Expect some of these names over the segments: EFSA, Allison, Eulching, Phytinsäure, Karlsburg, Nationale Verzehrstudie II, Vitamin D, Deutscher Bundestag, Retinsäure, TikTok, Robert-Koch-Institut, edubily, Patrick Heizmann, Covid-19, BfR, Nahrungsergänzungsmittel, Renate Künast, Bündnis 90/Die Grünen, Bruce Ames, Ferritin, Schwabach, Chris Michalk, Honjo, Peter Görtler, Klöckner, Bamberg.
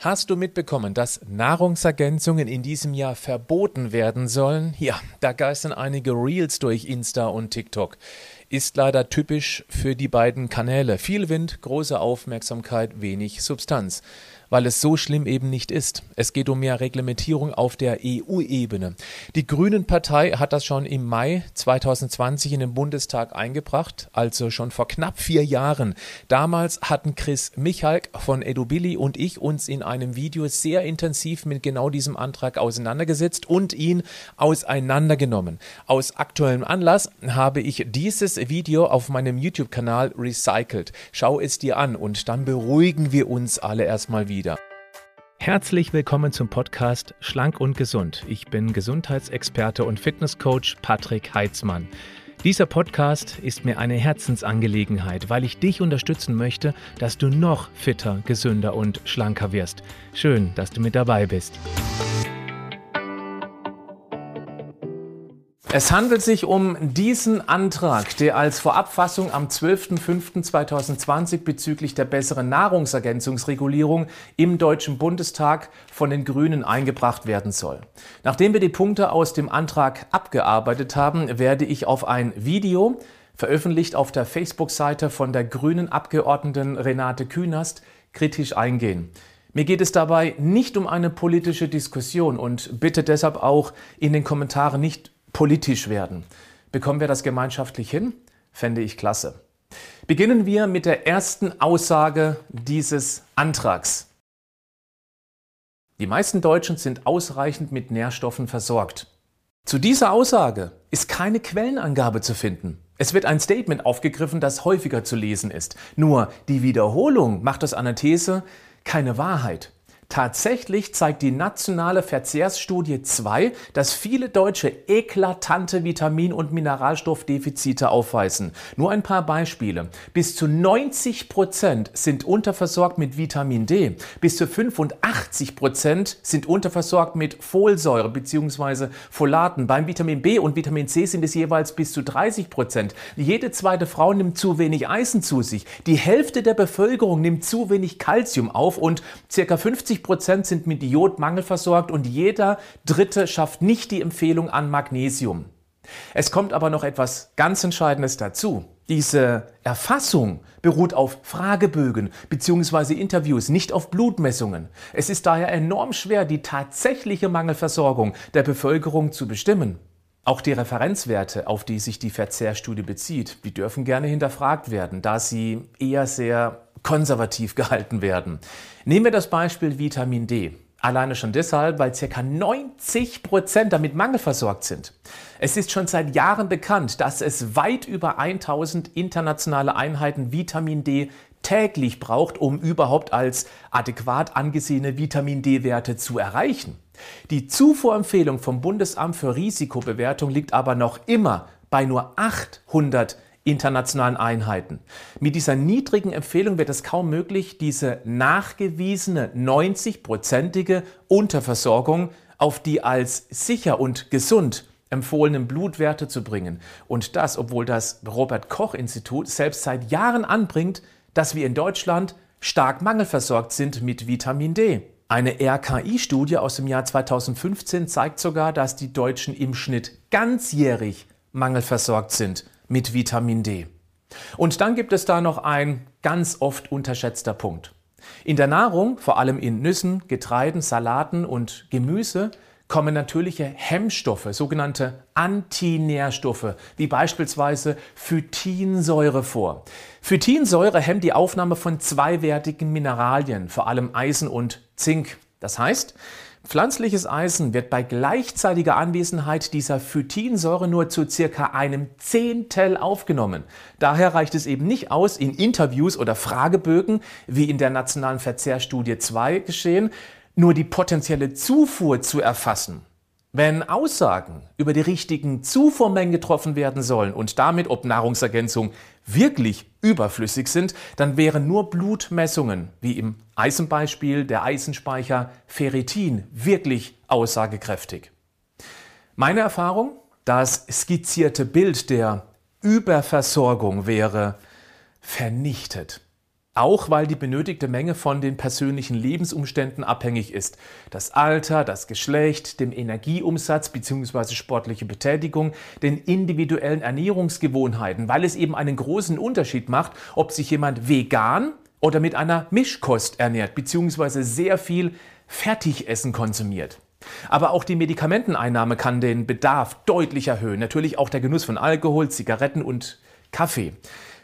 Hast du mitbekommen, dass Nahrungsergänzungen in diesem Jahr verboten werden sollen? Ja, da geistern einige Reels durch Insta und TikTok. Ist leider typisch für die beiden Kanäle. Viel Wind, große Aufmerksamkeit, wenig Substanz. Weil es so schlimm eben nicht ist. Es geht um mehr Reglementierung auf der EU-Ebene. Die Grünen-Partei hat das schon im Mai 2020 in den Bundestag eingebracht, also schon vor knapp 4 Jahren. Damals hatten Chris Michalk von edubily und ich uns in einem Video sehr intensiv mit genau diesem Antrag auseinandergesetzt und ihn auseinandergenommen. Aus aktuellem Anlass habe ich dieses Video auf meinem YouTube-Kanal recycelt. Schau es dir an und dann beruhigen wir uns alle erstmal wieder. Herzlich willkommen zum Podcast Schlank und Gesund. Ich bin Gesundheitsexperte und Fitnesscoach Patrick Heizmann. Dieser Podcast ist mir eine Herzensangelegenheit, weil ich dich unterstützen möchte, dass du noch fitter, gesünder und schlanker wirst. Schön, dass du mit dabei bist. Es handelt sich um diesen Antrag, der als Vorabfassung am 12.05.2020 bezüglich der besseren Nahrungsergänzungsregulierung im Deutschen Bundestag von den Grünen eingebracht werden soll. Nachdem wir die Punkte aus dem Antrag abgearbeitet haben, werde ich auf ein Video, veröffentlicht auf der Facebook-Seite von der grünen Abgeordneten Renate Künast, kritisch eingehen. Mir geht es dabei nicht um eine politische Diskussion und bitte deshalb auch in den Kommentaren nicht politisch werden. Bekommen wir das gemeinschaftlich hin? Fände ich klasse. Beginnen wir mit der ersten Aussage dieses Antrags. Die meisten Deutschen sind ausreichend mit Nährstoffen versorgt. Zu dieser Aussage ist keine Quellenangabe zu finden. Es wird ein Statement aufgegriffen, das häufiger zu lesen ist. Nur die Wiederholung macht aus einer These keine Wahrheit. Tatsächlich zeigt die nationale Verzehrsstudie 2, dass viele Deutsche eklatante Vitamin- und Mineralstoffdefizite aufweisen. Nur ein paar Beispiele. Bis zu 90% sind unterversorgt mit Vitamin D. Bis zu 85% sind unterversorgt mit Folsäure bzw. Folaten. Beim Vitamin B und Vitamin C sind es jeweils bis zu 30%. Jede zweite Frau nimmt zu wenig Eisen zu sich. Die Hälfte der Bevölkerung nimmt zu wenig Kalzium auf und ca. 50% sind mit Jodmangel versorgt und jeder Dritte schafft nicht die Empfehlung an Magnesium. Es kommt aber noch etwas ganz Entscheidendes dazu. Diese Erfassung beruht auf Fragebögen bzw. Interviews, nicht auf Blutmessungen. Es ist daher enorm schwer, die tatsächliche Mangelversorgung der Bevölkerung zu bestimmen. Auch die Referenzwerte, auf die sich die Verzehrstudie bezieht, die dürfen gerne hinterfragt werden, da sie eher sehr konservativ gehalten werden. Nehmen wir das Beispiel Vitamin D. Alleine schon deshalb, weil ca. 90% damit mangelversorgt sind. Es ist schon seit Jahren bekannt, dass es weit über 1000 internationale Einheiten Vitamin D täglich braucht, um überhaupt als adäquat angesehene Vitamin D-Werte zu erreichen. Die Zufuhrempfehlung vom Bundesamt für Risikobewertung liegt aber noch immer bei nur 800 internationalen Einheiten. Mit dieser niedrigen Empfehlung wird es kaum möglich, diese nachgewiesene 90-prozentige Unterversorgung auf die als sicher und gesund empfohlenen Blutwerte zu bringen. Und das, obwohl das Robert-Koch-Institut selbst seit Jahren anbringt, dass wir in Deutschland stark mangelversorgt sind mit Vitamin D. Eine RKI-Studie aus dem Jahr 2015 zeigt sogar, dass die Deutschen im Schnitt ganzjährig mangelversorgt sind mit Vitamin D. Und dann gibt es da noch ein ganz oft unterschätzter Punkt. In der Nahrung, vor allem in Nüssen, Getreiden, Salaten und Gemüse, kommen natürliche Hemmstoffe, sogenannte Antinährstoffe, wie beispielsweise Phytinsäure vor. Phytinsäure hemmt die Aufnahme von zweiwertigen Mineralien, vor allem Eisen und Zink. Das heißt, pflanzliches Eisen wird bei gleichzeitiger Anwesenheit dieser Phytinsäure nur zu ca. 1/10 aufgenommen. Daher reicht es eben nicht aus, in Interviews oder Fragebögen, wie in der nationalen Verzehrstudie 2 geschehen, nur die potenzielle Zufuhr zu erfassen. Wenn Aussagen über die richtigen Zufuhrmengen getroffen werden sollen und damit, ob Nahrungsergänzungen wirklich überflüssig sind, dann wären nur Blutmessungen, wie im Eisenbeispiel der Eisenspeicher Ferritin, wirklich aussagekräftig. Meine Erfahrung, das skizzierte Bild der Überversorgung wäre vernichtet. auch weil die benötigte Menge von den persönlichen Lebensumständen abhängig ist. Das Alter, das Geschlecht, dem Energieumsatz bzw. sportliche Betätigung, den individuellen Ernährungsgewohnheiten, weil es eben einen großen Unterschied macht, ob sich jemand vegan oder mit einer Mischkost ernährt bzw. sehr viel Fertigessen konsumiert. Aber auch die Medikamenteneinnahme kann den Bedarf deutlich erhöhen, natürlich auch der Genuss von Alkohol, Zigaretten und Kaffee.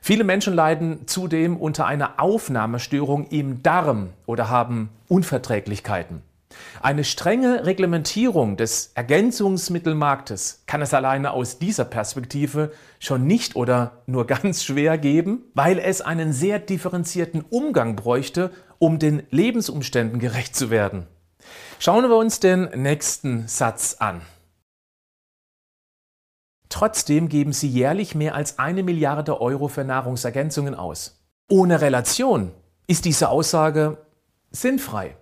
Viele Menschen leiden zudem unter einer Aufnahmestörung im Darm oder haben Unverträglichkeiten. Eine strenge Reglementierung des Ergänzungsmittelmarktes kann es alleine aus dieser Perspektive schon nicht oder nur ganz schwer geben, weil es einen sehr differenzierten Umgang bräuchte, um den Lebensumständen gerecht zu werden. Schauen wir uns den nächsten Satz an. Trotzdem geben sie jährlich mehr als 1 Milliarde Euro für Nahrungsergänzungen aus. Ohne Relation ist diese Aussage sinnfrei.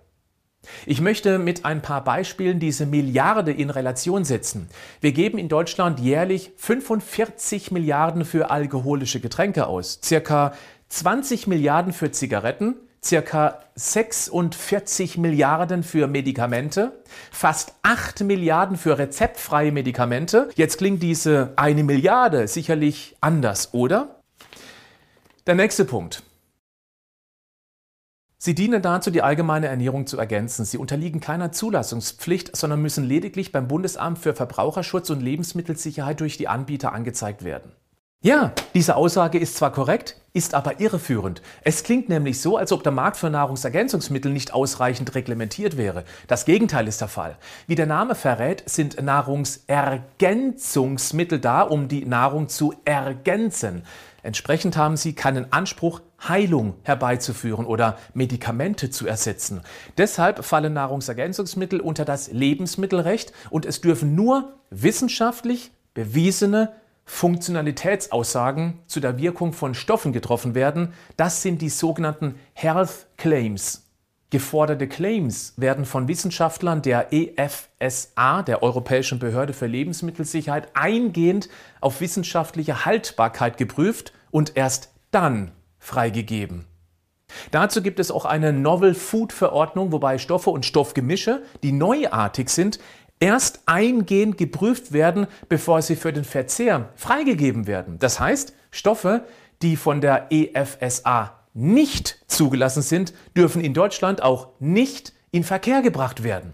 Ich möchte mit ein paar Beispielen diese Milliarde in Relation setzen. Wir geben in Deutschland jährlich 45 Milliarden für alkoholische Getränke aus, circa 20 Milliarden für Zigaretten, circa 46 Milliarden für Medikamente, fast 8 Milliarden für rezeptfreie Medikamente. Jetzt klingt diese 1 Milliarde sicherlich anders, oder? Der nächste Punkt. Sie dienen dazu, die allgemeine Ernährung zu ergänzen. Sie unterliegen keiner Zulassungspflicht, sondern müssen lediglich beim Bundesamt für Verbraucherschutz und Lebensmittelsicherheit durch die Anbieter angezeigt werden. Ja, diese Aussage ist zwar korrekt, ist aber irreführend. Es klingt nämlich so, als ob der Markt für Nahrungsergänzungsmittel nicht ausreichend reglementiert wäre. Das Gegenteil ist der Fall. Wie der Name verrät, sind Nahrungsergänzungsmittel da, um die Nahrung zu ergänzen. Entsprechend haben sie keinen Anspruch, Heilung herbeizuführen oder Medikamente zu ersetzen. Deshalb fallen Nahrungsergänzungsmittel unter das Lebensmittelrecht und es dürfen nur wissenschaftlich bewiesene Funktionalitätsaussagen zu der Wirkung von Stoffen getroffen werden. Das sind die sogenannten Health Claims. Geforderte Claims werden von Wissenschaftlern der EFSA, der Europäischen Behörde für Lebensmittelsicherheit, eingehend auf wissenschaftliche Haltbarkeit geprüft und erst dann freigegeben. Dazu gibt es auch eine Novel Food Verordnung, wobei Stoffe und Stoffgemische, die neuartig sind, erst eingehend geprüft werden, bevor sie für den Verzehr freigegeben werden. Das heißt, Stoffe, die von der EFSA nicht zugelassen sind, dürfen in Deutschland auch nicht in Verkehr gebracht werden.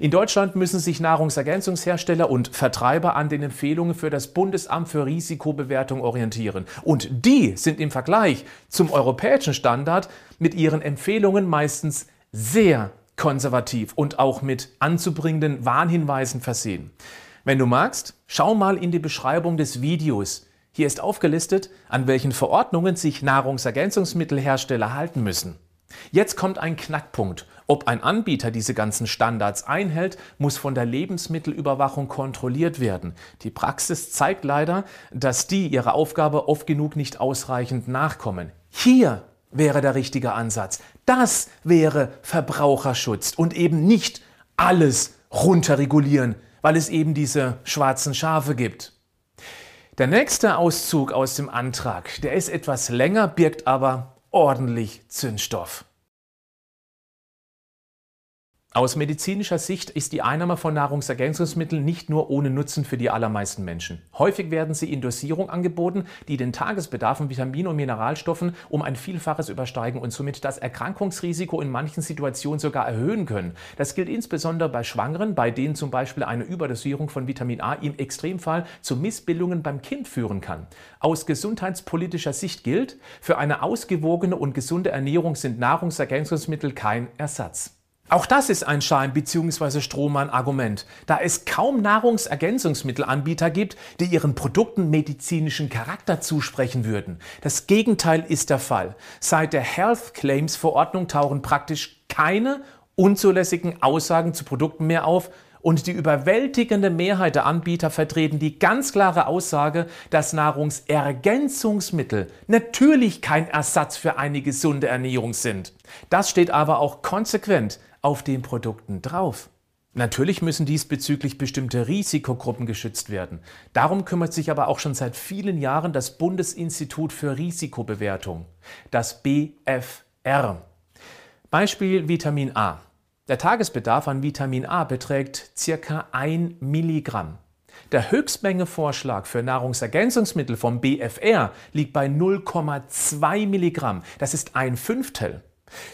In Deutschland müssen sich Nahrungsergänzungshersteller und Vertreiber an den Empfehlungen für das Bundesamt für Risikobewertung orientieren. Und die sind im Vergleich zum europäischen Standard mit ihren Empfehlungen meistens sehr konservativ und auch mit anzubringenden Warnhinweisen versehen. Wenn du magst, schau mal in die Beschreibung des Videos. Hier ist aufgelistet, an welchen Verordnungen sich Nahrungsergänzungsmittelhersteller halten müssen. Jetzt kommt ein Knackpunkt. Ob ein Anbieter diese ganzen Standards einhält, muss von der Lebensmittelüberwachung kontrolliert werden. Die Praxis zeigt leider, dass die ihrer Aufgabe oft genug nicht ausreichend nachkommen. Hier wäre der richtige Ansatz. Das wäre Verbraucherschutz und eben nicht alles runterregulieren, weil es eben diese schwarzen Schafe gibt. Der nächste Auszug aus dem Antrag, der ist etwas länger, birgt aber ordentlich Zündstoff. Aus medizinischer Sicht ist die Einnahme von Nahrungsergänzungsmitteln nicht nur ohne Nutzen für die allermeisten Menschen. Häufig werden sie in Dosierung angeboten, die den Tagesbedarf an Vitaminen und Mineralstoffen um ein Vielfaches übersteigen und somit das Erkrankungsrisiko in manchen Situationen sogar erhöhen können. Das gilt insbesondere bei Schwangeren, bei denen zum Beispiel eine Überdosierung von Vitamin A im Extremfall zu Missbildungen beim Kind führen kann. Aus gesundheitspolitischer Sicht gilt, für eine ausgewogene und gesunde Ernährung sind Nahrungsergänzungsmittel kein Ersatz. Auch das ist ein Schein- bzw. Strohmann-Argument, da es kaum Nahrungsergänzungsmittelanbieter gibt, die ihren Produkten medizinischen Charakter zusprechen würden. Das Gegenteil ist der Fall. Seit der Health Claims Verordnung tauchen praktisch keine unzulässigen Aussagen zu Produkten mehr auf und die überwältigende Mehrheit der Anbieter vertreten die ganz klare Aussage, dass Nahrungsergänzungsmittel natürlich kein Ersatz für eine gesunde Ernährung sind. Das steht aber auch konsequent auf den Produkten drauf. Natürlich müssen diesbezüglich bestimmte Risikogruppen geschützt werden. Darum kümmert sich aber auch schon seit vielen Jahren das Bundesinstitut für Risikobewertung, das BfR. Beispiel Vitamin A. Der Tagesbedarf an Vitamin A beträgt ca. 1 Milligramm. Der Höchstmengevorschlag für Nahrungsergänzungsmittel vom BfR liegt bei 0,2 Milligramm. Das ist ein Fünftel.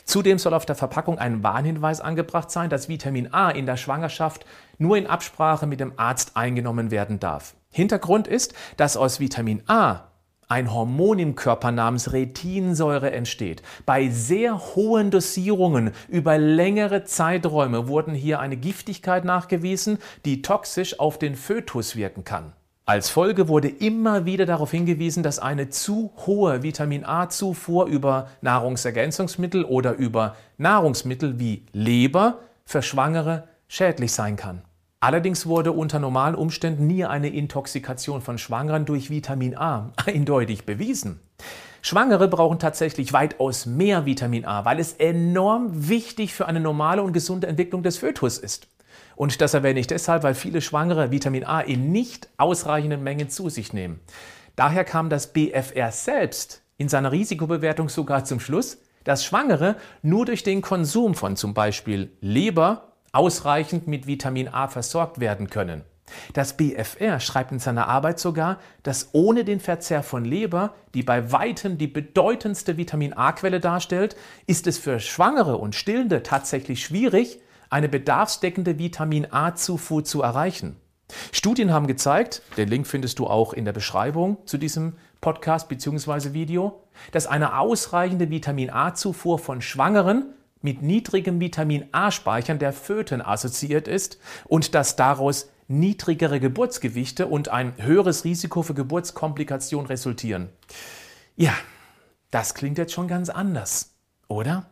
Zudem soll auf der Verpackung ein Warnhinweis angebracht sein, dass Vitamin A in der Schwangerschaft nur in Absprache mit dem Arzt eingenommen werden darf. Hintergrund ist, dass aus Vitamin A ein Hormon im Körper namens Retinsäure entsteht. Bei sehr hohen Dosierungen über längere Zeiträume wurden hier eine Giftigkeit nachgewiesen, die toxisch auf den Fötus wirken kann. Als Folge wurde immer wieder darauf hingewiesen, dass eine zu hohe Vitamin-A-Zufuhr über Nahrungsergänzungsmittel oder über Nahrungsmittel wie Leber für Schwangere schädlich sein kann. Allerdings wurde unter normalen Umständen nie eine Intoxikation von Schwangeren durch Vitamin A eindeutig bewiesen. Schwangere brauchen tatsächlich weitaus mehr Vitamin A, weil es enorm wichtig für eine normale und gesunde Entwicklung des Fötus ist. Und das erwähne ich deshalb, weil viele Schwangere Vitamin A in nicht ausreichenden Mengen zu sich nehmen. Daher kam das BfR selbst in seiner Risikobewertung sogar zum Schluss, dass Schwangere nur durch den Konsum von zum Beispiel Leber ausreichend mit Vitamin A versorgt werden können. Das BfR schreibt in seiner Arbeit sogar, dass ohne den Verzehr von Leber, die bei weitem die bedeutendste Vitamin A-Quelle darstellt, ist es für Schwangere und Stillende tatsächlich schwierig, eine bedarfsdeckende Vitamin-A-Zufuhr zu erreichen. Studien haben gezeigt, den Link findest du auch in der Beschreibung zu diesem Podcast bzw. Video, dass eine ausreichende Vitamin-A-Zufuhr von Schwangeren mit niedrigem Vitamin-A-Speichern der Föten assoziiert ist und dass daraus niedrigere Geburtsgewichte und ein höheres Risiko für Geburtskomplikationen resultieren. Ja, das klingt jetzt schon ganz anders, oder?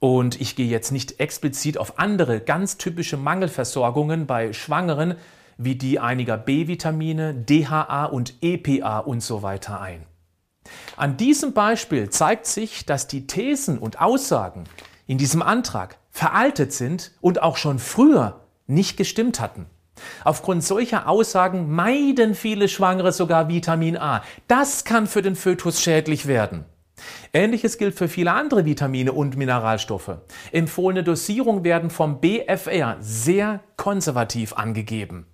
Und ich gehe jetzt nicht explizit auf andere ganz typische Mangelversorgungen bei Schwangeren wie die einiger B-Vitamine, DHA und EPA und so weiter ein. An diesem Beispiel zeigt sich, dass die Thesen und Aussagen in diesem Antrag veraltet sind und auch schon früher nicht gestimmt hatten. Aufgrund solcher Aussagen meiden viele Schwangere sogar Vitamin A. Das kann für den Fötus schädlich werden. Ähnliches gilt für viele andere Vitamine und Mineralstoffe. Empfohlene Dosierungen werden vom BfR sehr konservativ angegeben.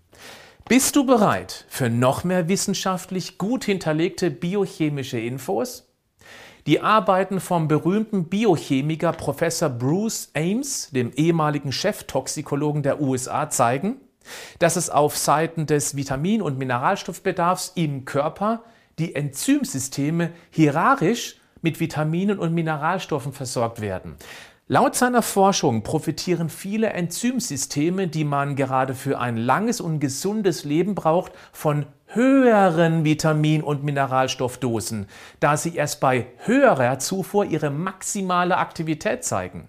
Bist du bereit für noch mehr wissenschaftlich gut hinterlegte biochemische Infos? Die Arbeiten vom berühmten Biochemiker Professor Bruce Ames, dem ehemaligen Cheftoxikologen der USA, zeigen, dass es auf Seiten des Vitamin- und Mineralstoffbedarfs im Körper die Enzymsysteme hierarchisch mit Vitaminen und Mineralstoffen versorgt werden. Laut seiner Forschung profitieren viele Enzymsysteme, die man gerade für ein langes und gesundes Leben braucht, von höheren Vitamin- und Mineralstoffdosen, da sie erst bei höherer Zufuhr ihre maximale Aktivität zeigen.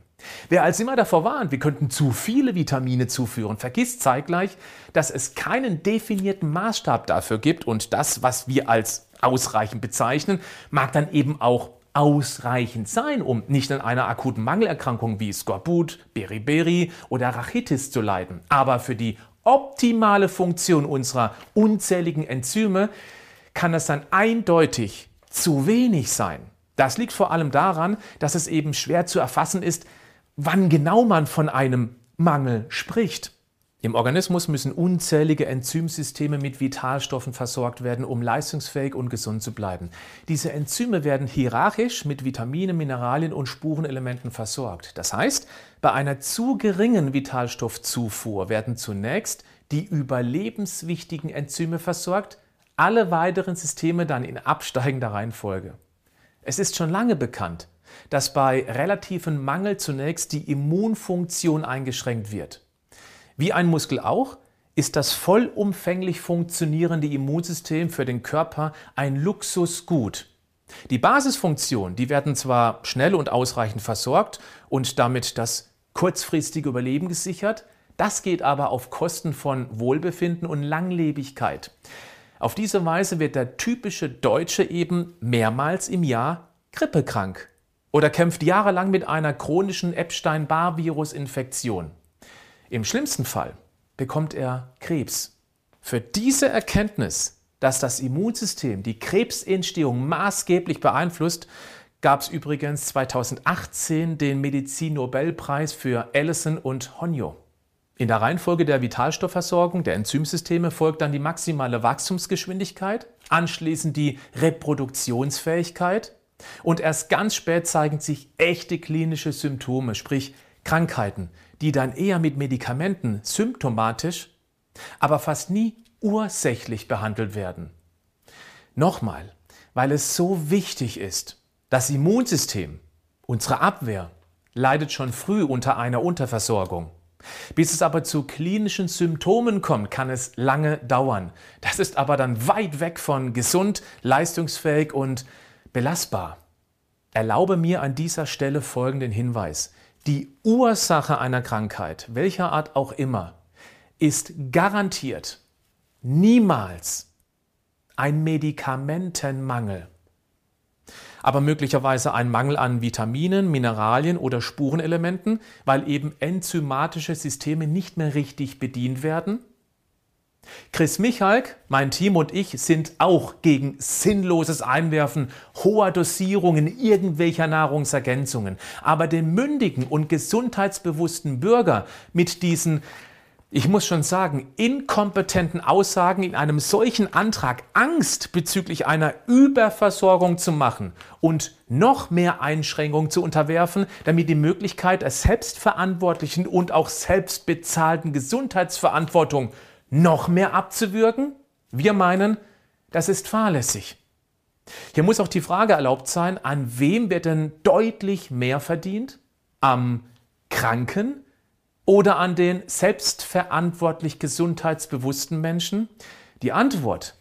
Wer also immer davor warnt, wir könnten zu viele Vitamine zuführen, vergisst zeitgleich, dass es keinen definierten Maßstab dafür gibt und das, was wir als ausreichend bezeichnen, mag dann eben auch ausreichend sein, um nicht an einer akuten Mangelerkrankung wie Skorbut, Beriberi oder Rachitis zu leiden. Aber für die optimale Funktion unserer unzähligen Enzyme kann das dann eindeutig zu wenig sein. Das liegt vor allem daran, dass es eben schwer zu erfassen ist, wann genau man von einem Mangel spricht. Im Organismus müssen unzählige Enzymsysteme mit Vitalstoffen versorgt werden, um leistungsfähig und gesund zu bleiben. Diese Enzyme werden hierarchisch mit Vitaminen, Mineralien und Spurenelementen versorgt. Das heißt, bei einer zu geringen Vitalstoffzufuhr werden zunächst die überlebenswichtigen Enzyme versorgt, alle weiteren Systeme dann in absteigender Reihenfolge. Es ist schon lange bekannt, dass bei relativem Mangel zunächst die Immunfunktion eingeschränkt wird. Wie ein Muskel auch, ist das vollumfänglich funktionierende Immunsystem für den Körper ein Luxusgut. Die Basisfunktionen, die werden zwar schnell und ausreichend versorgt und damit das kurzfristige Überleben gesichert, das geht aber auf Kosten von Wohlbefinden und Langlebigkeit. Auf diese Weise wird der typische Deutsche eben mehrmals im Jahr grippekrank oder kämpft jahrelang mit einer chronischen Epstein-Barr-Virus-Infektion. Im schlimmsten Fall bekommt er Krebs. Für diese Erkenntnis, dass das Immunsystem die Krebsentstehung maßgeblich beeinflusst, gab es übrigens 2018 den Medizin-Nobelpreis für Allison und Honjo. In der Reihenfolge der Vitalstoffversorgung der Enzymsysteme folgt dann die maximale Wachstumsgeschwindigkeit, anschließend die Reproduktionsfähigkeit und erst ganz spät zeigen sich echte klinische Symptome, sprich Krankheiten, die dann eher mit Medikamenten symptomatisch, aber fast nie ursächlich behandelt werden. Nochmal, weil es so wichtig ist. Das Immunsystem, unsere Abwehr, leidet schon früh unter einer Unterversorgung. Bis es aber zu klinischen Symptomen kommt, kann es lange dauern. Das ist aber dann weit weg von gesund, leistungsfähig und belastbar. Erlaube mir an dieser Stelle folgenden Hinweis. Die Ursache einer Krankheit, welcher Art auch immer, ist garantiert niemals ein Medikamentenmangel. Aber möglicherweise ein Mangel an Vitaminen, Mineralien oder Spurenelementen, weil eben enzymatische Systeme nicht mehr richtig bedient werden? Chris Michalk, mein Team und ich sind auch gegen sinnloses Einwerfen hoher Dosierungen irgendwelcher Nahrungsergänzungen. Aber dem mündigen und gesundheitsbewussten Bürger mit diesen, ich muss schon sagen, inkompetenten Aussagen in einem solchen Antrag Angst bezüglich einer Überversorgung zu machen und noch mehr Einschränkungen zu unterwerfen, damit die Möglichkeit der selbstverantwortlichen und auch selbstbezahlten Gesundheitsverantwortung noch mehr abzuwürgen? Wir meinen, das ist fahrlässig. Hier muss auch die Frage erlaubt sein, an wem wird denn deutlich mehr verdient? Am Kranken? Oder an den selbstverantwortlich gesundheitsbewussten Menschen? Die Antwort,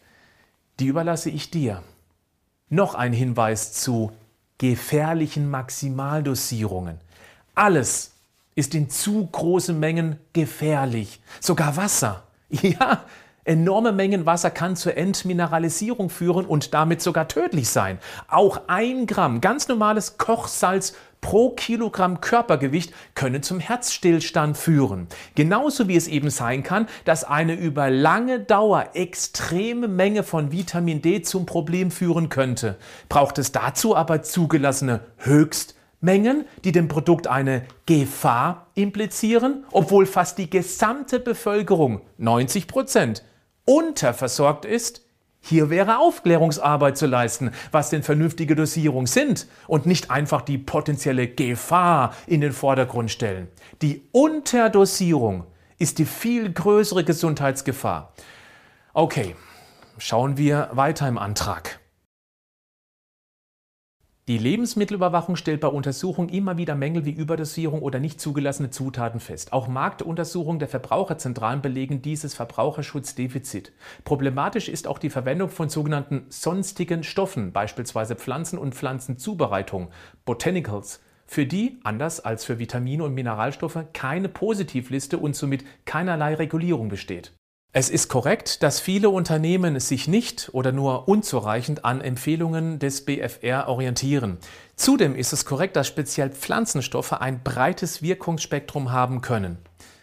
die überlasse ich dir. Noch ein Hinweis zu gefährlichen Maximaldosierungen. Alles ist in zu großen Mengen gefährlich. Sogar Wasser. Ja, enorme Mengen Wasser kann zur Entmineralisierung führen und damit sogar tödlich sein. Auch 1 Gramm ganz normales Kochsalz pro Kilogramm Körpergewicht können zum Herzstillstand führen. Genauso wie es eben sein kann, dass eine über lange Dauer extreme Menge von Vitamin D zum Problem führen könnte. Braucht es dazu aber zugelassene Höchstmengen, die dem Produkt eine Gefahr implizieren, obwohl fast die gesamte Bevölkerung, 90%, unterversorgt ist? Hier wäre Aufklärungsarbeit zu leisten, was denn vernünftige Dosierungen sind und nicht einfach die potenzielle Gefahr in den Vordergrund stellen. Die Unterdosierung ist die viel größere Gesundheitsgefahr. Okay, schauen wir weiter im Antrag. Die Lebensmittelüberwachung stellt bei Untersuchungen immer wieder Mängel wie Überdosierung oder nicht zugelassene Zutaten fest. Auch Marktuntersuchungen der Verbraucherzentralen belegen dieses Verbraucherschutzdefizit. Problematisch ist auch die Verwendung von sogenannten sonstigen Stoffen, beispielsweise Pflanzen und Pflanzenzubereitung, Botanicals, für die, anders als für Vitamine und Mineralstoffe, keine Positivliste und somit keinerlei Regulierung besteht. Es ist korrekt, dass viele Unternehmen sich nicht oder nur unzureichend an Empfehlungen des BfR orientieren. Zudem ist es korrekt, dass speziell Pflanzenstoffe ein breites Wirkungsspektrum haben können.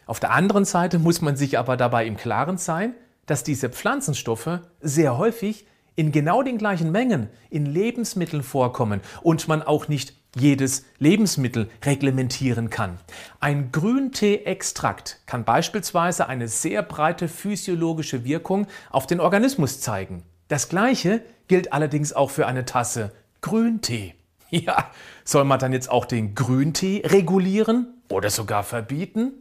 Auf der anderen Seite muss man sich aber dabei im Klaren sein, dass diese Pflanzenstoffe sehr häufig in genau den gleichen Mengen in Lebensmitteln vorkommen und man auch nicht jedes Lebensmittel reglementieren kann. Ein Grüntee-Extrakt kann beispielsweise eine sehr breite physiologische Wirkung auf den Organismus zeigen. Das Gleiche gilt allerdings auch für eine Tasse Grüntee. Ja, soll man dann jetzt auch den Grüntee regulieren oder sogar verbieten?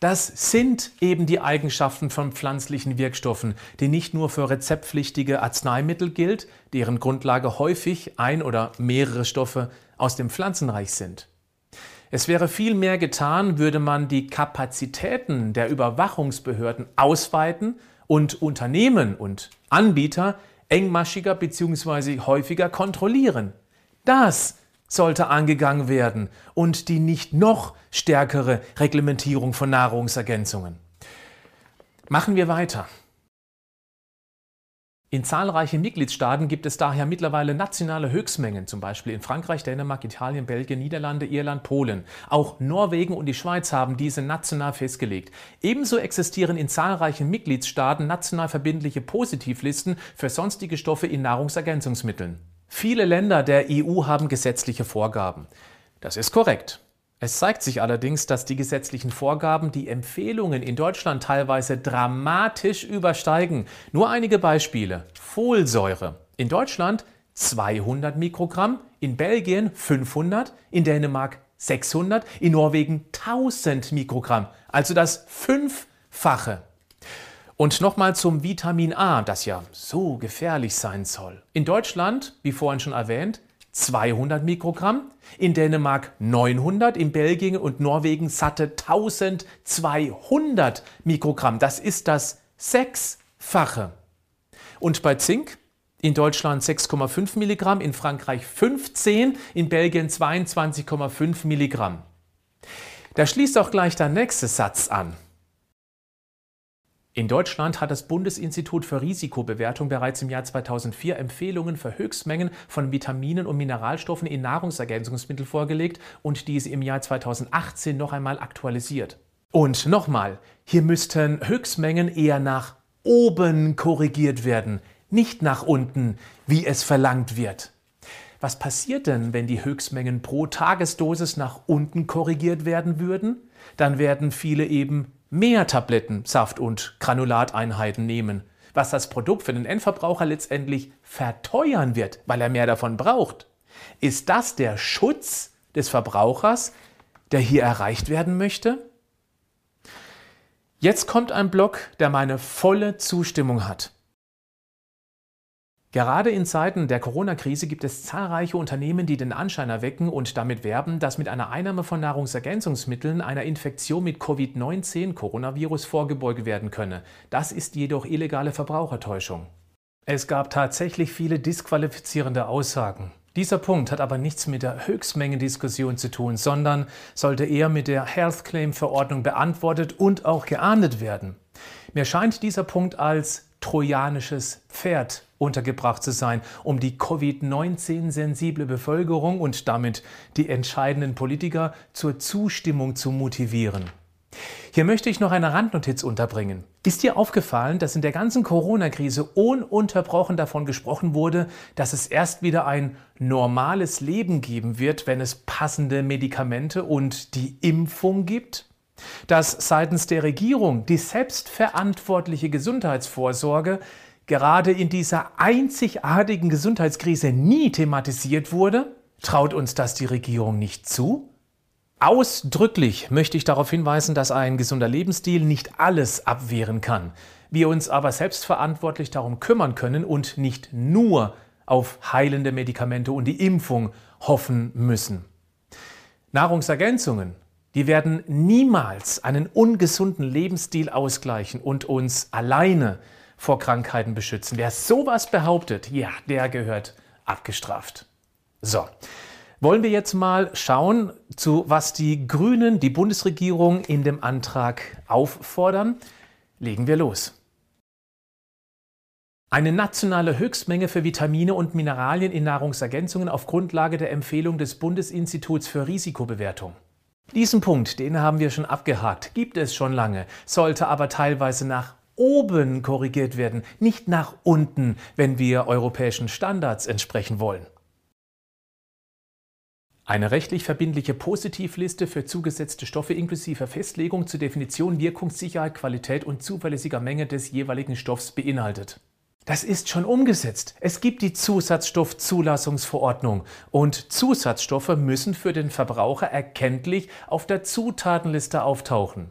Das sind eben die Eigenschaften von pflanzlichen Wirkstoffen, die nicht nur für rezeptpflichtige Arzneimittel gilt, deren Grundlage häufig ein oder mehrere Stoffe aus dem Pflanzenreich sind. Es wäre viel mehr getan, würde man die Kapazitäten der Überwachungsbehörden ausweiten und Unternehmen und Anbieter engmaschiger bzw. häufiger kontrollieren. Das sollte angegangen werden und die nicht noch stärkere Reglementierung von Nahrungsergänzungen. Machen wir weiter. In zahlreichen Mitgliedstaaten gibt es daher mittlerweile nationale Höchstmengen, zum Beispiel in Frankreich, Dänemark, Italien, Belgien, Niederlande, Irland, Polen. Auch Norwegen und die Schweiz haben diese national festgelegt. Ebenso existieren in zahlreichen Mitgliedstaaten national verbindliche Positivlisten für sonstige Stoffe in Nahrungsergänzungsmitteln. Viele Länder der EU haben gesetzliche Vorgaben. Das ist korrekt. Es zeigt sich allerdings, dass die gesetzlichen Vorgaben die Empfehlungen in Deutschland teilweise dramatisch übersteigen. Nur einige Beispiele. Folsäure. In Deutschland 200 Mikrogramm, in Belgien 500, in Dänemark 600, in Norwegen 1000 Mikrogramm. Also das Fünffache. Und nochmal zum Vitamin A, das ja so gefährlich sein soll. In Deutschland, wie vorhin schon erwähnt, 200 Mikrogramm, in Dänemark 900, in Belgien und Norwegen satte 1200 Mikrogramm. Das ist das Sechsfache. Und bei Zink in Deutschland 6,5 Milligramm, in Frankreich 15, in Belgien 22,5 Milligramm. Da schließt auch gleich der nächste Satz an. In Deutschland hat das Bundesinstitut für Risikobewertung bereits im Jahr 2004 Empfehlungen für Höchstmengen von Vitaminen und Mineralstoffen in Nahrungsergänzungsmitteln vorgelegt und diese im Jahr 2018 noch einmal aktualisiert. Und nochmal, hier müssten Höchstmengen eher nach oben korrigiert werden, nicht nach unten, wie es verlangt wird. Was passiert denn, wenn die Höchstmengen pro Tagesdosis nach unten korrigiert werden würden? Dann werden viele eben mehr Tabletten, Saft- und Granulateinheiten nehmen, was das Produkt für den Endverbraucher letztendlich verteuern wird, weil er mehr davon braucht. Ist das der Schutz des Verbrauchers, der hier erreicht werden möchte? Jetzt kommt ein Block, der meine volle Zustimmung hat. Gerade in Zeiten der Corona-Krise gibt es zahlreiche Unternehmen, die den Anschein erwecken und damit werben, dass mit einer Einnahme von Nahrungsergänzungsmitteln einer Infektion mit Covid-19, Coronavirus, vorgebeugt werden könne. Das ist jedoch illegale Verbrauchertäuschung. Es gab tatsächlich viele disqualifizierende Aussagen. Dieser Punkt hat aber nichts mit der Höchstmengendiskussion zu tun, sondern sollte eher mit der Health Claim-Verordnung beantwortet und auch geahndet werden. Mir scheint dieser Punkt als trojanisches Pferd untergebracht zu sein, um die Covid-19-sensible Bevölkerung und damit die entscheidenden Politiker zur Zustimmung zu motivieren. Hier möchte ich noch eine Randnotiz unterbringen. Ist dir aufgefallen, dass in der ganzen Corona-Krise ununterbrochen davon gesprochen wurde, dass es erst wieder ein normales Leben geben wird, wenn es passende Medikamente und die Impfung gibt? Dass seitens der Regierung die selbstverantwortliche Gesundheitsvorsorge gerade in dieser einzigartigen Gesundheitskrise nie thematisiert wurde? Traut uns das die Regierung nicht zu? Ausdrücklich möchte ich darauf hinweisen, dass ein gesunder Lebensstil nicht alles abwehren kann. Wir uns aber selbstverantwortlich darum kümmern können und nicht nur auf heilende Medikamente und die Impfung hoffen müssen. Nahrungsergänzungen, die werden niemals einen ungesunden Lebensstil ausgleichen und uns alleine vor Krankheiten beschützen. Wer sowas behauptet, ja, der gehört abgestraft. So, wollen wir jetzt mal schauen, zu was die Grünen, die Bundesregierung in dem Antrag auffordern. Legen wir los. Eine nationale Höchstmenge für Vitamine und Mineralien in Nahrungsergänzungen auf Grundlage der Empfehlung des Bundesinstituts für Risikobewertung. Diesen Punkt, den haben wir schon abgehakt, gibt es schon lange, sollte aber teilweise nach oben korrigiert werden, nicht nach unten, wenn wir europäischen Standards entsprechen wollen. Eine rechtlich verbindliche Positivliste für zugesetzte Stoffe inklusive Festlegung zur Definition, Wirkungssicherheit, Qualität und zuverlässiger Menge des jeweiligen Stoffs beinhaltet. Das ist schon umgesetzt. Es gibt die Zusatzstoffzulassungsverordnung und Zusatzstoffe müssen für den Verbraucher erkenntlich auf der Zutatenliste auftauchen.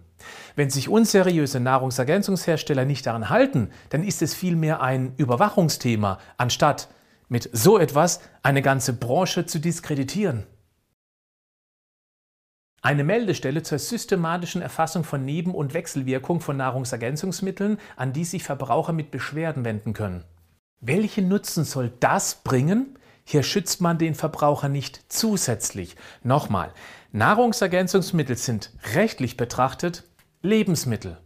Wenn sich unseriöse Nahrungsergänzungshersteller nicht daran halten, dann ist es vielmehr ein Überwachungsthema, anstatt mit so etwas eine ganze Branche zu diskreditieren. Eine Meldestelle zur systematischen Erfassung von Neben- und Wechselwirkung von Nahrungsergänzungsmitteln, an die sich Verbraucher mit Beschwerden wenden können. Welchen Nutzen soll das bringen? Hier schützt man den Verbraucher nicht zusätzlich. Nochmal, Nahrungsergänzungsmittel sind rechtlich betrachtet Lebensmittel.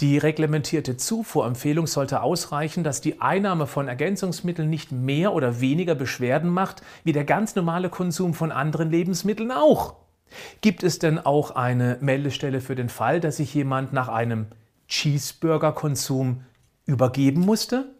Die reglementierte Zufuhrempfehlung sollte ausreichen, dass die Einnahme von Ergänzungsmitteln nicht mehr oder weniger Beschwerden macht, wie der ganz normale Konsum von anderen Lebensmitteln auch. Gibt es denn auch eine Meldestelle für den Fall, dass sich jemand nach einem Cheeseburger-Konsum übergeben musste?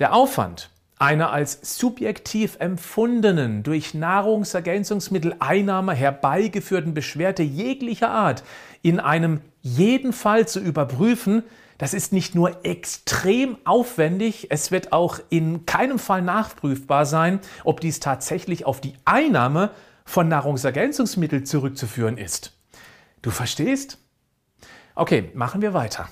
Der Aufwand einer als subjektiv empfundenen, durch Nahrungsergänzungsmitteleinnahme herbeigeführten Beschwerde jeglicher Art in einem jeden Fall zu überprüfen, das ist nicht nur extrem aufwendig, es wird auch in keinem Fall nachprüfbar sein, ob dies tatsächlich auf die Einnahme von Nahrungsergänzungsmitteln zurückzuführen ist. Du verstehst? Okay, machen wir weiter.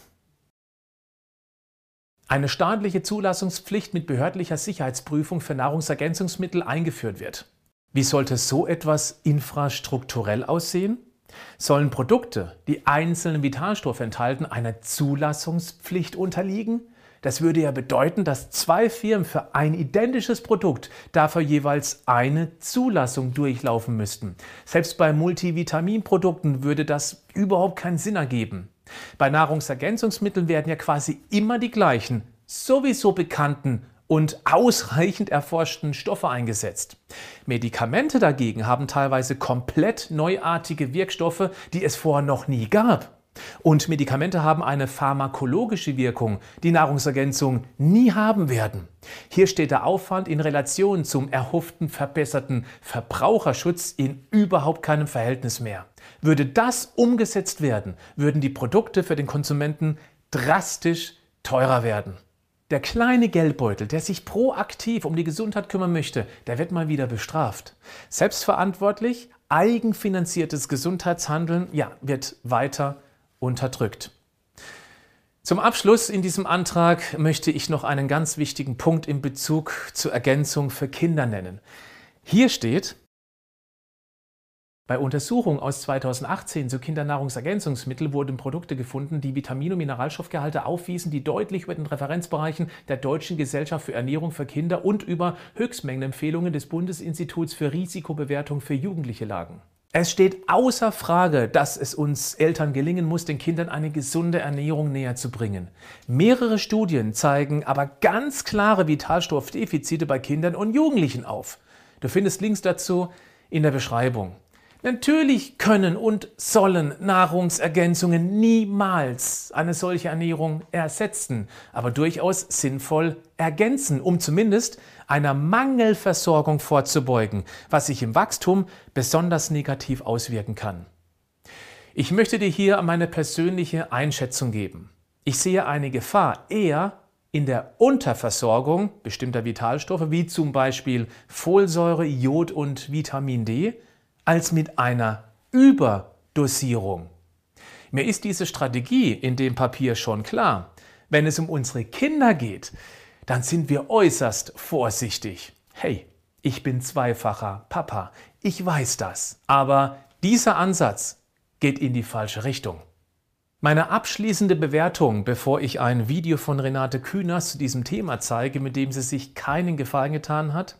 Eine staatliche Zulassungspflicht mit behördlicher Sicherheitsprüfung für Nahrungsergänzungsmittel eingeführt wird. Wie sollte so etwas infrastrukturell aussehen? Sollen Produkte, die einzelne Vitalstoffe enthalten, einer Zulassungspflicht unterliegen? Das würde ja bedeuten, dass zwei Firmen für ein identisches Produkt dafür jeweils eine Zulassung durchlaufen müssten. Selbst bei Multivitaminprodukten würde das überhaupt keinen Sinn ergeben. Bei Nahrungsergänzungsmitteln werden ja quasi immer die gleichen, sowieso bekannten und ausreichend erforschten Stoffe eingesetzt. Medikamente dagegen haben teilweise komplett neuartige Wirkstoffe, die es vorher noch nie gab. Und Medikamente haben eine pharmakologische Wirkung, die Nahrungsergänzungen nie haben werden. Hier steht der Aufwand in Relation zum erhofften verbesserten Verbraucherschutz in überhaupt keinem Verhältnis mehr. Würde das umgesetzt werden, würden die Produkte für den Konsumenten drastisch teurer werden. Der kleine Geldbeutel, der sich proaktiv um die Gesundheit kümmern möchte, der wird mal wieder bestraft. Selbstverantwortlich, eigenfinanziertes Gesundheitshandeln, ja, wird weiter unterdrückt. Zum Abschluss in diesem Antrag möchte ich noch einen ganz wichtigen Punkt in Bezug zur Ergänzung für Kinder nennen. Hier steht: Bei Untersuchungen aus 2018 zu Kindernahrungsergänzungsmitteln wurden Produkte gefunden, die Vitamin- und Mineralstoffgehalte aufwiesen, die deutlich über den Referenzbereichen der Deutschen Gesellschaft für Ernährung für Kinder und über Höchstmengenempfehlungen des Bundesinstituts für Risikobewertung für Jugendliche lagen. Es steht außer Frage, dass es uns Eltern gelingen muss, den Kindern eine gesunde Ernährung näher zu bringen. Mehrere Studien zeigen aber ganz klare Vitalstoffdefizite bei Kindern und Jugendlichen auf. Du findest Links dazu in der Beschreibung. Natürlich können und sollen Nahrungsergänzungen niemals eine solche Ernährung ersetzen, aber durchaus sinnvoll ergänzen, um zumindest einer Mangelversorgung vorzubeugen, was sich im Wachstum besonders negativ auswirken kann. Ich möchte dir hier meine persönliche Einschätzung geben. Ich sehe eine Gefahr eher in der Unterversorgung bestimmter Vitalstoffe, wie zum Beispiel Folsäure, Jod und Vitamin D, als mit einer Überdosierung. Mir ist diese Strategie in dem Papier schon klar. Wenn es um unsere Kinder geht, dann sind wir äußerst vorsichtig. Hey, ich bin zweifacher Papa, ich weiß das. Aber dieser Ansatz geht in die falsche Richtung. Meine abschließende Bewertung, bevor ich ein Video von Renate Künast zu diesem Thema zeige, mit dem sie sich keinen Gefallen getan hat: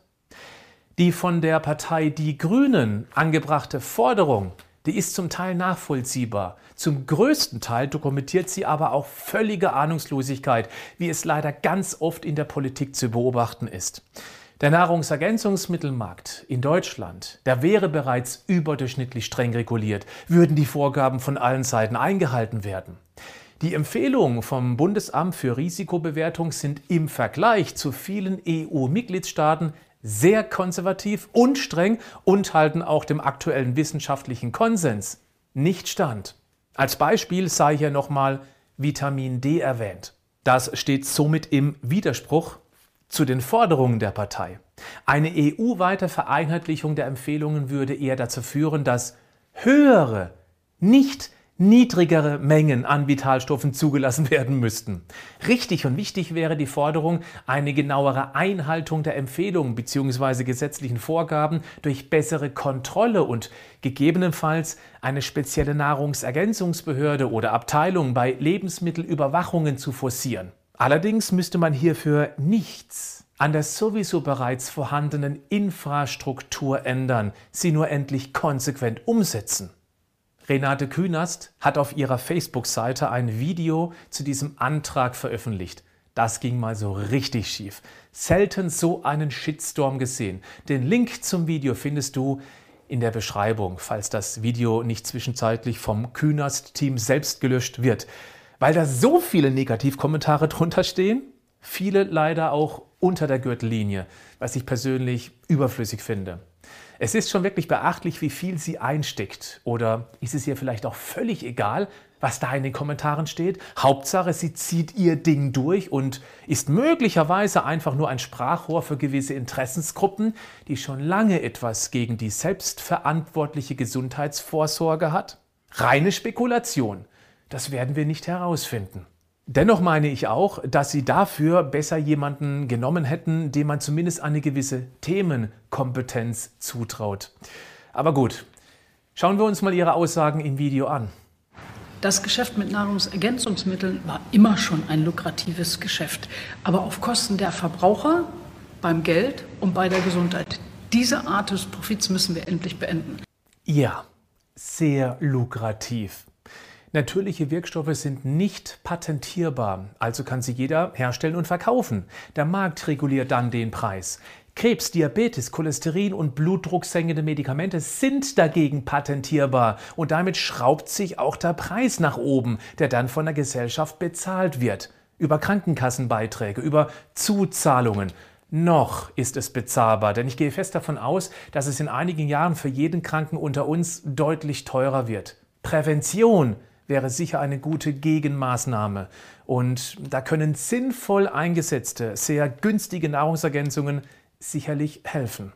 Die von der Partei Die Grünen angebrachte Forderung, die ist zum Teil nachvollziehbar. Zum größten Teil dokumentiert sie aber auch völlige Ahnungslosigkeit, wie es leider ganz oft in der Politik zu beobachten ist. Der Nahrungsergänzungsmittelmarkt in Deutschland, der wäre bereits überdurchschnittlich streng reguliert, würden die Vorgaben von allen Seiten eingehalten werden. Die Empfehlungen vom Bundesamt für Risikobewertung sind im Vergleich zu vielen EU-Mitgliedstaaten sehr konservativ und streng und halten auch dem aktuellen wissenschaftlichen Konsens nicht stand. Als Beispiel sei hier nochmal Vitamin D erwähnt. Das steht somit im Widerspruch zu den Forderungen der Partei. Eine EU-weite Vereinheitlichung der Empfehlungen würde eher dazu führen, dass höhere, nicht niedrigere Mengen an Vitalstoffen zugelassen werden müssten. Richtig und wichtig wäre die Forderung, eine genauere Einhaltung der Empfehlungen bzw. gesetzlichen Vorgaben durch bessere Kontrolle und gegebenenfalls eine spezielle Nahrungsergänzungsbehörde oder Abteilung bei Lebensmittelüberwachungen zu forcieren. Allerdings müsste man hierfür nichts an der sowieso bereits vorhandenen Infrastruktur ändern, sie nur endlich konsequent umsetzen. Renate Künast hat auf ihrer Facebook-Seite ein Video zu diesem Antrag veröffentlicht. Das ging mal so richtig schief. Selten so einen Shitstorm gesehen. Den Link zum Video findest du in der Beschreibung, falls das Video nicht zwischenzeitlich vom Künast-Team selbst gelöscht wird. Weil da so viele Negativkommentare drunter stehen, viele leider auch unter der Gürtellinie, was ich persönlich überflüssig finde. Es ist schon wirklich beachtlich, wie viel sie einsteckt. Oder ist es ihr vielleicht auch völlig egal, was da in den Kommentaren steht? Hauptsache, sie zieht ihr Ding durch und ist möglicherweise einfach nur ein Sprachrohr für gewisse Interessensgruppen, die schon lange etwas gegen die selbstverantwortliche Gesundheitsvorsorge hat? Reine Spekulation. Das werden wir nicht herausfinden. Dennoch meine ich auch, dass sie dafür besser jemanden genommen hätten, dem man zumindest eine gewisse Themenkompetenz zutraut. Aber gut, schauen wir uns mal ihre Aussagen im Video an. Das Geschäft mit Nahrungsergänzungsmitteln war immer schon ein lukratives Geschäft, aber auf Kosten der Verbraucher, beim Geld und bei der Gesundheit. Diese Art des Profits müssen wir endlich beenden. Ja, sehr lukrativ. Natürliche Wirkstoffe sind nicht patentierbar, also kann sie jeder herstellen und verkaufen. Der Markt reguliert dann den Preis. Krebs, Diabetes, Cholesterin und blutdrucksenkende Medikamente sind dagegen patentierbar und damit schraubt sich auch der Preis nach oben, der dann von der Gesellschaft bezahlt wird. Über Krankenkassenbeiträge, über Zuzahlungen. Noch ist es bezahlbar, denn ich gehe fest davon aus, dass es in einigen Jahren für jeden Kranken unter uns deutlich teurer wird. Prävention wäre sicher eine gute Gegenmaßnahme. Und da können sinnvoll eingesetzte, sehr günstige Nahrungsergänzungen sicherlich helfen.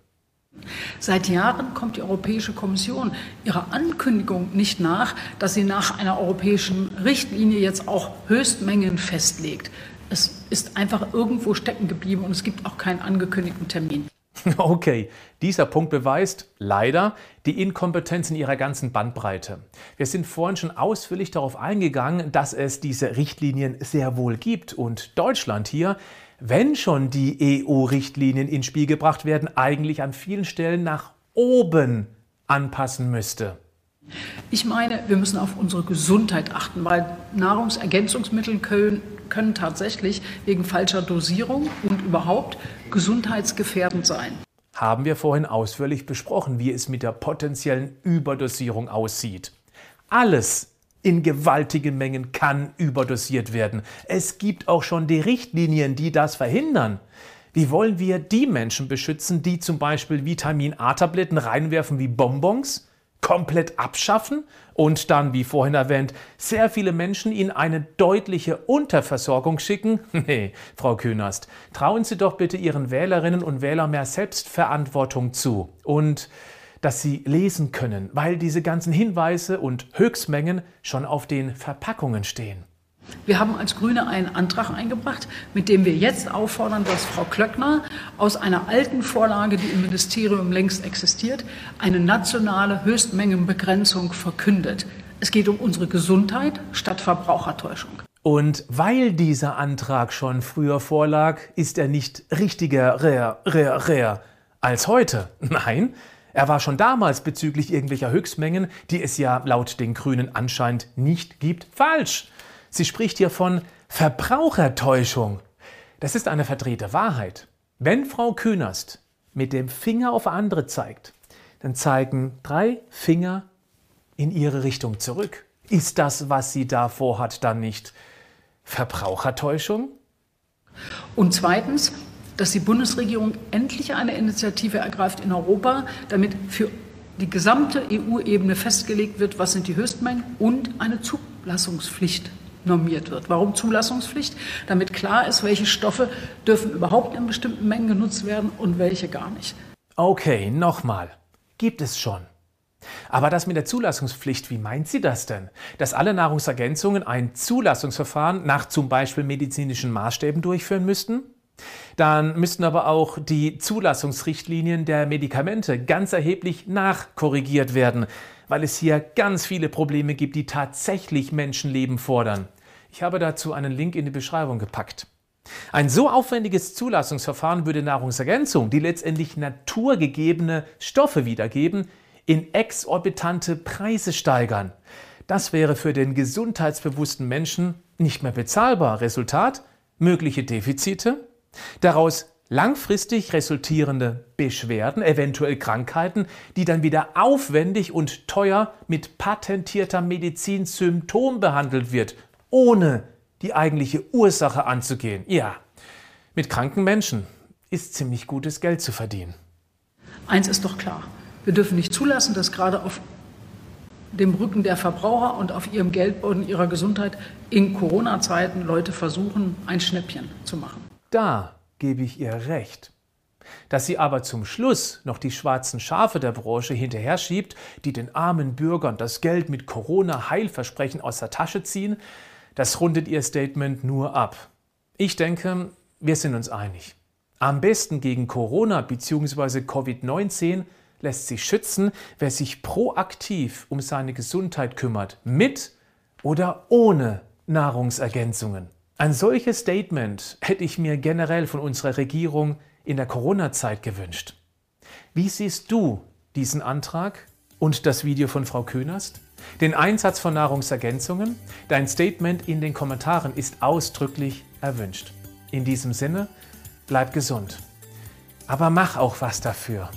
Seit Jahren kommt die Europäische Kommission ihrer Ankündigung nicht nach, dass sie nach einer europäischen Richtlinie jetzt auch Höchstmengen festlegt. Es ist einfach irgendwo stecken geblieben und es gibt auch keinen angekündigten Termin. Okay, dieser Punkt beweist leider die Inkompetenz in ihrer ganzen Bandbreite. Wir sind vorhin schon ausführlich darauf eingegangen, dass es diese Richtlinien sehr wohl gibt und Deutschland hier, wenn schon die EU-Richtlinien ins Spiel gebracht werden, eigentlich an vielen Stellen nach oben anpassen müsste. Ich meine, wir müssen auf unsere Gesundheit achten, weil Nahrungsergänzungsmittel können tatsächlich wegen falscher Dosierung und überhaupt gesundheitsgefährdend sein. Haben wir vorhin ausführlich besprochen, wie es mit der potenziellen Überdosierung aussieht. Alles in gewaltigen Mengen kann überdosiert werden. Es gibt auch schon die Richtlinien, die das verhindern. Wie wollen wir die Menschen beschützen, die zum Beispiel Vitamin-A-Tabletten reinwerfen wie Bonbons? Komplett abschaffen und dann, wie vorhin erwähnt, sehr viele Menschen in eine deutliche Unterversorgung schicken? Nee, Frau Künast, trauen Sie doch bitte Ihren Wählerinnen und Wählern mehr Selbstverantwortung zu und dass sie lesen können, weil diese ganzen Hinweise und Höchstmengen schon auf den Verpackungen stehen. Wir haben als Grüne einen Antrag eingebracht, mit dem wir jetzt auffordern, dass Frau Klöckner aus einer alten Vorlage, die im Ministerium längst existiert, eine nationale Höchstmengenbegrenzung verkündet. Es geht um unsere Gesundheit statt Verbrauchertäuschung. Und weil dieser Antrag schon früher vorlag, ist er nicht richtiger als heute. Nein, er war schon damals bezüglich irgendwelcher Höchstmengen, die es ja laut den Grünen anscheinend nicht gibt, falsch. Sie spricht hier von Verbrauchertäuschung. Das ist eine verdrehte Wahrheit. Wenn Frau Künast mit dem Finger auf andere zeigt, dann zeigen 3 Finger in ihre Richtung zurück. Ist das, was sie da vorhat, dann nicht Verbrauchertäuschung? Und zweitens, dass die Bundesregierung endlich eine Initiative ergreift in Europa, damit für die gesamte EU-Ebene festgelegt wird, was sind die Höchstmengen und eine Zulassungspflicht normiert wird. Warum Zulassungspflicht? Damit klar ist, welche Stoffe dürfen überhaupt in bestimmten Mengen genutzt werden und welche gar nicht. Okay, nochmal. Gibt es schon. Aber das mit der Zulassungspflicht, wie meint sie das denn? Dass alle Nahrungsergänzungen ein Zulassungsverfahren nach zum Beispiel medizinischen Maßstäben durchführen müssten? Dann müssten aber auch die Zulassungsrichtlinien der Medikamente ganz erheblich nachkorrigiert werden, weil es hier ganz viele Probleme gibt, die tatsächlich Menschenleben fordern. Ich habe dazu einen Link in die Beschreibung gepackt. Ein so aufwendiges Zulassungsverfahren würde Nahrungsergänzung, die letztendlich naturgegebene Stoffe wiedergeben, in exorbitante Preise steigern. Das wäre für den gesundheitsbewussten Menschen nicht mehr bezahlbar. Resultat: mögliche Defizite, daraus langfristig resultierende Beschwerden, eventuell Krankheiten, die dann wieder aufwendig und teuer mit patentierter Medizin symptombehandelt wird, ohne die eigentliche Ursache anzugehen. Ja, mit kranken Menschen ist ziemlich gutes Geld zu verdienen. Eins ist doch klar, wir dürfen nicht zulassen, dass gerade auf dem Rücken der Verbraucher und auf ihrem Geldbeutel, ihrer Gesundheit in Corona-Zeiten Leute versuchen, ein Schnäppchen zu machen. Da gebe ich ihr recht. Dass sie aber zum Schluss noch die schwarzen Schafe der Branche hinterher schiebt, die den armen Bürgern das Geld mit Corona-Heilversprechen aus der Tasche ziehen, das rundet ihr Statement nur ab. Ich denke, wir sind uns einig. Am besten gegen Corona bzw. Covid-19 lässt sich schützen, wer sich proaktiv um seine Gesundheit kümmert, mit oder ohne Nahrungsergänzungen. Ein solches Statement hätte ich mir generell von unserer Regierung in der Corona-Zeit gewünscht. Wie siehst du diesen Antrag und das Video von Frau Künast? Den Einsatz von Nahrungsergänzungen? Dein Statement in den Kommentaren ist ausdrücklich erwünscht. In diesem Sinne, bleib gesund, aber mach auch was dafür.